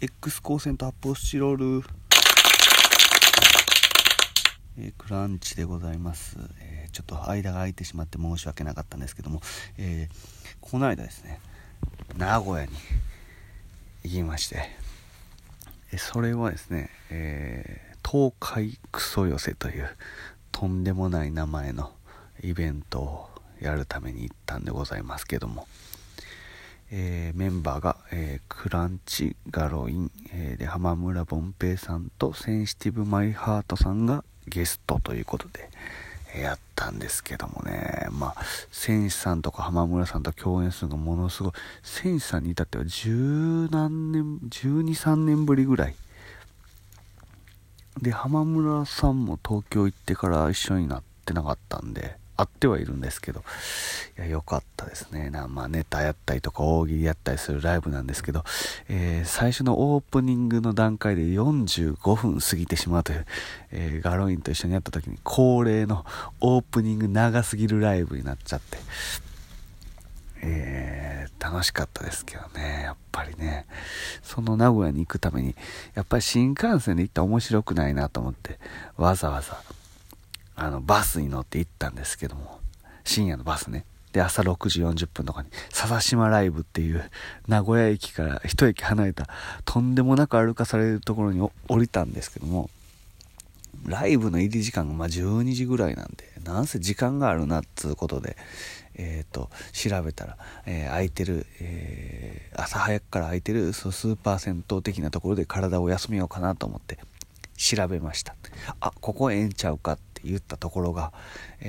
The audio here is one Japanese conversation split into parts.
X 光線と発泡スチロール、クランチでございます。ちょっと間が空いてしまって申し訳なかったんですけども、この間ですね、名古屋に行きまして、それはですね、東海クソ寄せというとんでもない名前のイベントをやるために行ったんでございますけども、メンバーが、クランチガロイン、で浜村ボンペイさんとセンシティブマイハートさんがゲストということで、やったんですけどもね、まあセンシさんとか浜村さんと共演するのがものすごい、センシさんに至っては12、13年ぶりぐらいで、浜村さんも東京行ってから一緒になってなかったんで会ってはいるんですけど、いや良かったですね。まあ、ネタやったりとか大喜利やったりするライブなんですけど、最初のオープニングの段階で45分過ぎてしまうという、ガロインと一緒にやった時に恒例のオープニング長すぎるライブになっちゃって、楽しかったですけどね。やっぱりね、その名古屋に行くためにやっぱり新幹線で行ったら面白くないなと思って、わざわざバスに乗って行ったんですけども、深夜のバスね。で、朝6時40分とかに笹島ライブっていう名古屋駅から一駅離れたとんでもなく歩かされるところに降りたんですけども、ライブの入り時間が12時ぐらいなんで、なんせ時間があるなっつうことで、調べたら、空いてる、朝早くから空いてるスーパー銭湯的なところで体を休めようかなと思って調べました。あ、ここええんちゃうかって言ったところが、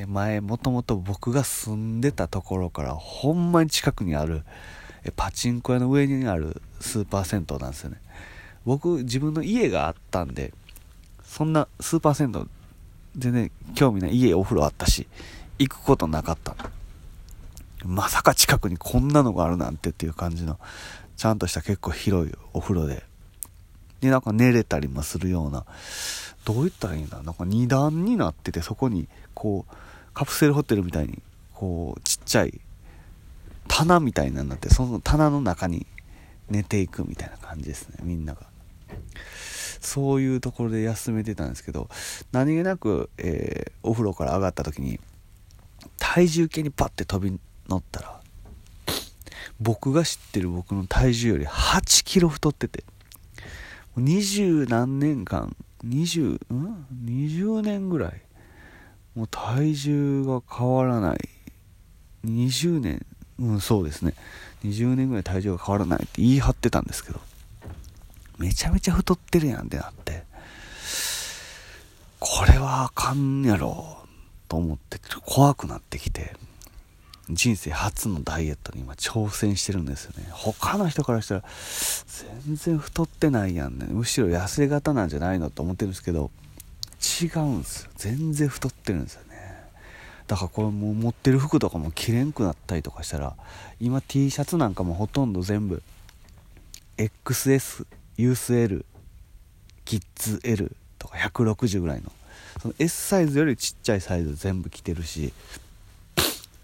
前もともと僕が住んでたところからほんまに近くにある、パチンコ屋の上にあるスーパー銭湯なんですよね。僕自分の家があったんで、そんなスーパー銭湯全然興味ない、家お風呂あったし行くことなかった。まさか近くにこんなのがあるなんてっていう感じのちゃんとした結構広いお風呂で、でなんか寝れたりもするような、どう言ったらいいんだろう、なんか2段になってて、そこにこうカプセルホテルみたいにこうちっちゃい棚みたいなになって、その棚の中に寝ていくみたいな感じですね。みんながそういうところで休めてたんですけど、何気なく、お風呂から上がった時に体重計にパッて飛び乗ったら、僕が知ってる僕の体重より8キロ太ってて、20年ぐらいもう体重が変わらない、20年、そうですね、20年ぐらい体重が変わらないって言い張ってたんですけど、めちゃめちゃ太ってるやんってなって、これはあかんやろと思ってちょっと怖くなってきて、人生初のダイエットに今挑戦してるんですよね。他の人からしたら全然太ってないやんね、むしろ痩せ型なんじゃないのと思ってるんですけど、違うんですよ、全然太ってるんですよね。だからこれもう持ってる服とかも着れんくなったりとかしたら、今 T シャツなんかもほとんど全部 XS、USL、キッズ L とか160ぐらいの、その S サイズよりちっちゃいサイズ全部着てるし、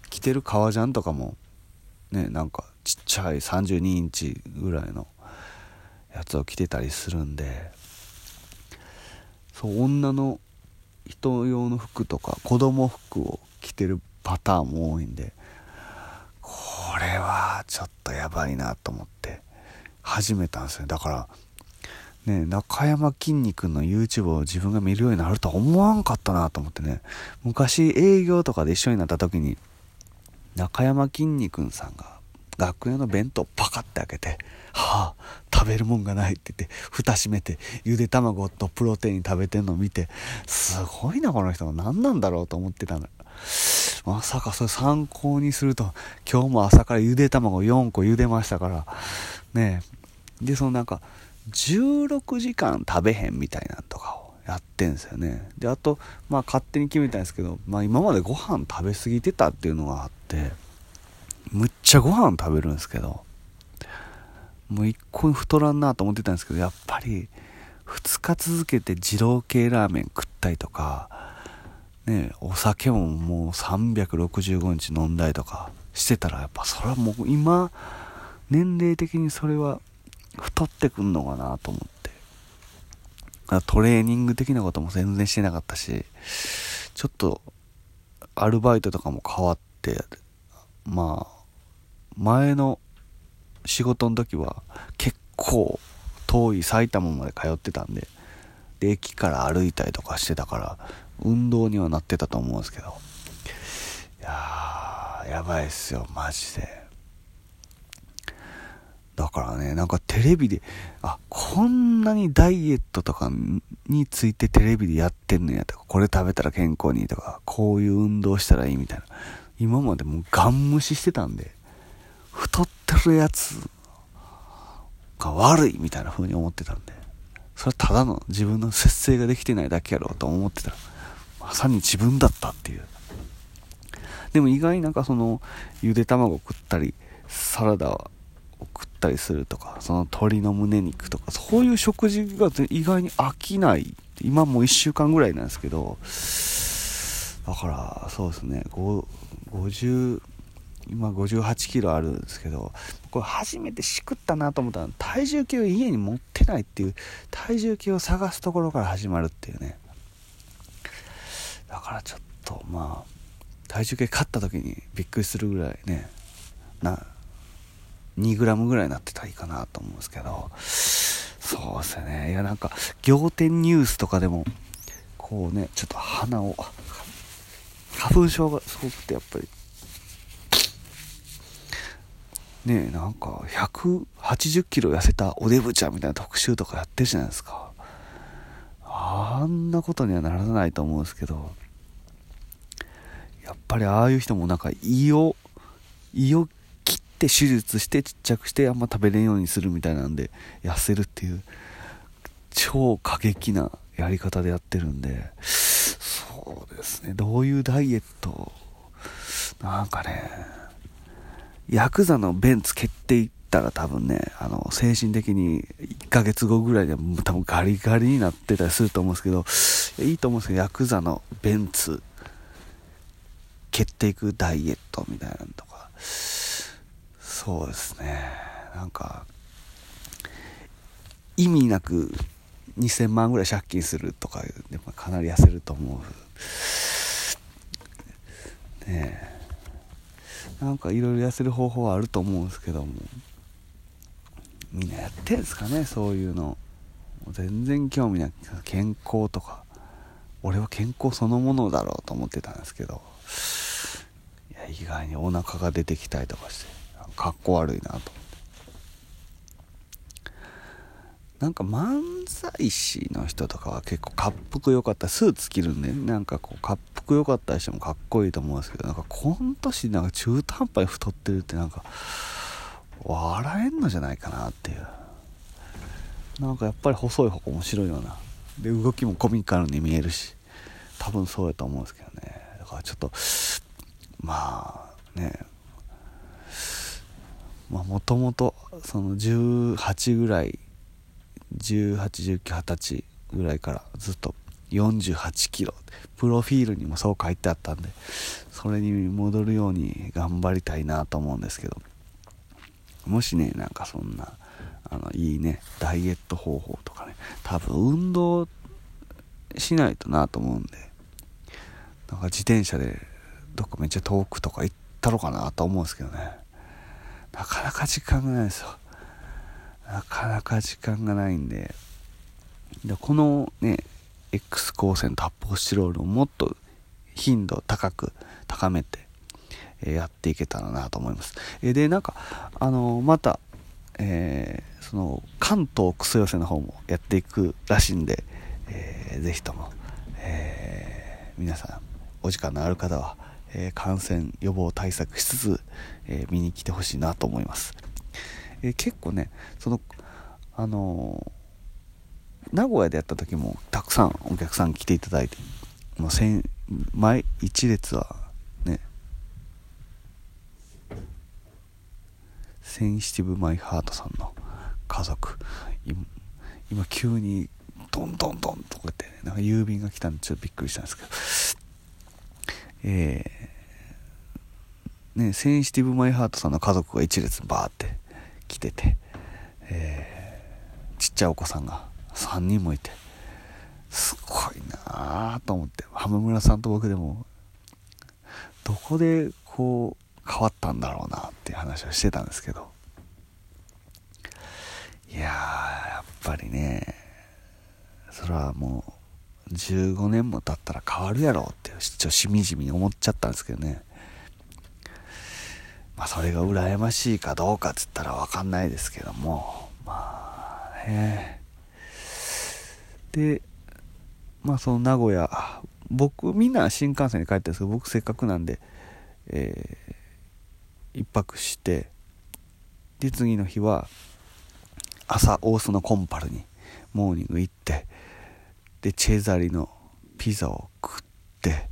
着てる革ジャンとかもね、なんかちっちゃい32インチぐらいのやつを着てたりするんで、そう、女の人用の服とか子供服を着てるパターンも多いんで、これはちょっとやばいなと思って始めたんですよ。だからね、中山きんに君の YouTube を自分が見るようになるとは思わんかったなと思ってね。昔営業とかで一緒になった時に中山きんに君さんが楽屋の弁当パカって開けて、はぁ、食べるもんがないって言って蓋閉めてゆで卵とプロテイン食べてんのを見て、すごいなこの人、何なんだろうと思ってたんだ。まさかそれ参考にすると、今日も朝からゆで卵4個ゆでましたからね。で、そのなんか16時間食べへんみたいなんとかをやってんですよね。で、あとまあ勝手に決めたんですけど、まあ今までご飯食べ過ぎてたっていうのがあって、むっちゃご飯食べるんですけど、もう一個に太らんなと思ってたんですけど、やっぱり2日続けて二郎系ラーメン食ったりとかね、お酒ももう365日飲んだりとかしてたら、やっぱそれはもう今年齢的にそれは太ってくんのかなと思って、トレーニング的なことも全然してなかったし、ちょっとアルバイトとかも変わって、まあ前の仕事の時は結構遠い埼玉まで通ってたんで、駅から歩いたりとかしてたから運動にはなってたと思うんですけど、いやーやばいっすよマジで。だからね、なんかテレビでこんなにダイエットとかについてテレビでやってんのやとか、これ食べたら健康にいいとか、こういう運動したらいいみたいな、今までもうガン無視してたんで、太ってるやつが悪いみたいな風に思ってたんで、それはただの自分の節制ができてないだけやろうと思ってたら、まさに自分だったっていう。でも意外になんかそのゆで卵食ったりサラダを食ったりするとか、その鶏の胸肉とか、そういう食事が意外に飽きない。今もう1週間ぐらいなんですけど、だからそうですね、今58キロあるんですけど、これ初めてしくったなと思ったら、体重計を家に持ってないっていう、体重計を探すところから始まるっていうね。だからちょっとまあ体重計買った時にびっくりするぐらいね、2グラムぐらいになってたらいいかなと思うんですけど、そうですよね。いやなんか仰天ニュースとかでもこうね、ちょっと鼻を、花粉症がすごくてやっぱりね、なんか180キロ痩せたおデブちゃんみたいな特集とかやってるじゃないですか。あんなことにはならないと思うんですけど、やっぱりああいう人もなんか胃を切って手術してちっちゃくして、あんま食べれんようにするみたいなんで痩せるっていう超過激なやり方でやってるんで、そうですね、どういうダイエットなんかね、ヤクザのベンツ蹴っていったら多分ね、精神的に1ヶ月後ぐらいでも多分ガリガリになってたりすると思うんですけど、いいと思うんですけど、ヤクザのベンツ蹴っていくダイエットみたいなのとか、そうですね、なんか意味なく2000万ぐらい借金するとかでもかなり痩せると思うねえ。なんかいろいろ痩せる方法はあると思うんですけども、みんなやってんですかね、そういうの。全然興味ない。健康とか、俺は健康そのものだろうと思ってたんですけど、いや意外にお腹が出てきたりとかして、かっこ悪いなと思って。なんか漫才師の人とかは結構恰幅良かったり、スーツ着るんで、なんかこう恰幅良かったりしてもかっこいいと思うんですけど、なんかこの年なんか中途半端に太ってるって、なんか笑えんのじゃないかなっていう。なんかやっぱり細い方面白いような、で動きもコミカルに見えるし、多分そうやと思うんですけどね。だからちょっとまあね、もともとその18ぐらい、18、19、20歳ぐらいからずっと48キロプロフィールにもそう書いてあったんで、それに戻るように頑張りたいなと思うんですけど、もしね、なんかそんないいねダイエット方法とかね、多分運動しないとなと思うんで、なんか自転車でどっかめっちゃ遠くとか行ったろかなと思うんですけどね、なかなか時間がないですよ。なかなか時間がないんで、このね X 光線と発泡スチロールをもっと頻度高く高めてやっていけたらなと思います。でなんかまた、その関東クソ寄せの方もやっていくらしいんで、ぜひとも、皆さんお時間のある方は、感染予防対策しつつ、見に来てほしいなと思います。結構ね、その名古屋でやった時もたくさんお客さん来ていただいて、もう前1列はね、センシティブマイハートさんの家族、今急にどんどんどんとこうやって、ね、なんか郵便が来たんでちょっとびっくりしたんですけど、センシティブマイハートさんの家族が1列バーって来てて、ちゃいお子さんが3人もいて、すごいなと思って、浜村さんと僕でもどこでこう変わったんだろうなっていう話をしてたんですけど、いややっぱりね、それはもう15年も経ったら変わるやろって、ちょっとしみじみ思っちゃったんですけどね。まあそれが羨ましいかどうかっつったら分かんないですけども、まあね。で、まあその名古屋、僕みんな新幹線で帰ってるんですけど、僕せっかくなんで、一泊して、で次の日は朝大須のコンパルにモーニング行って、でチェザリのピザを食って、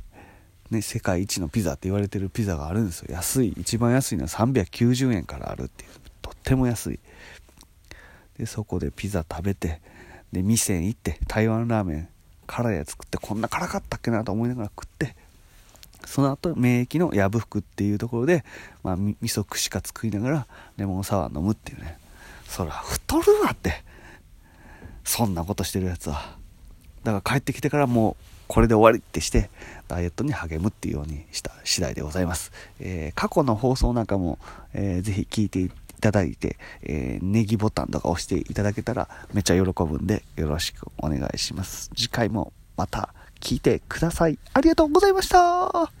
ね、世界一のピザって言われてるピザがあるんですよ。安い、一番安いのは390円からあるっていう、とっても安いで、そこでピザ食べて、で店行って台湾ラーメン辛いやつ食って、こんな辛かったっけなと思いながら食って、その後名駅の藪福っていうところで、まあ、味噌串カツ食いながらレモンサワー飲むっていうね。そら太るわって、そんなことしてるやつは。だから帰ってきてからもうこれで終わりってしてダイエットに励むっていうようにした次第でございます。過去の放送なんかも、ぜひ聞いていただいて、ネギボタンとか押していただけたらめっちゃ喜ぶんでよろしくお願いします。次回もまた聞いてください。ありがとうございました。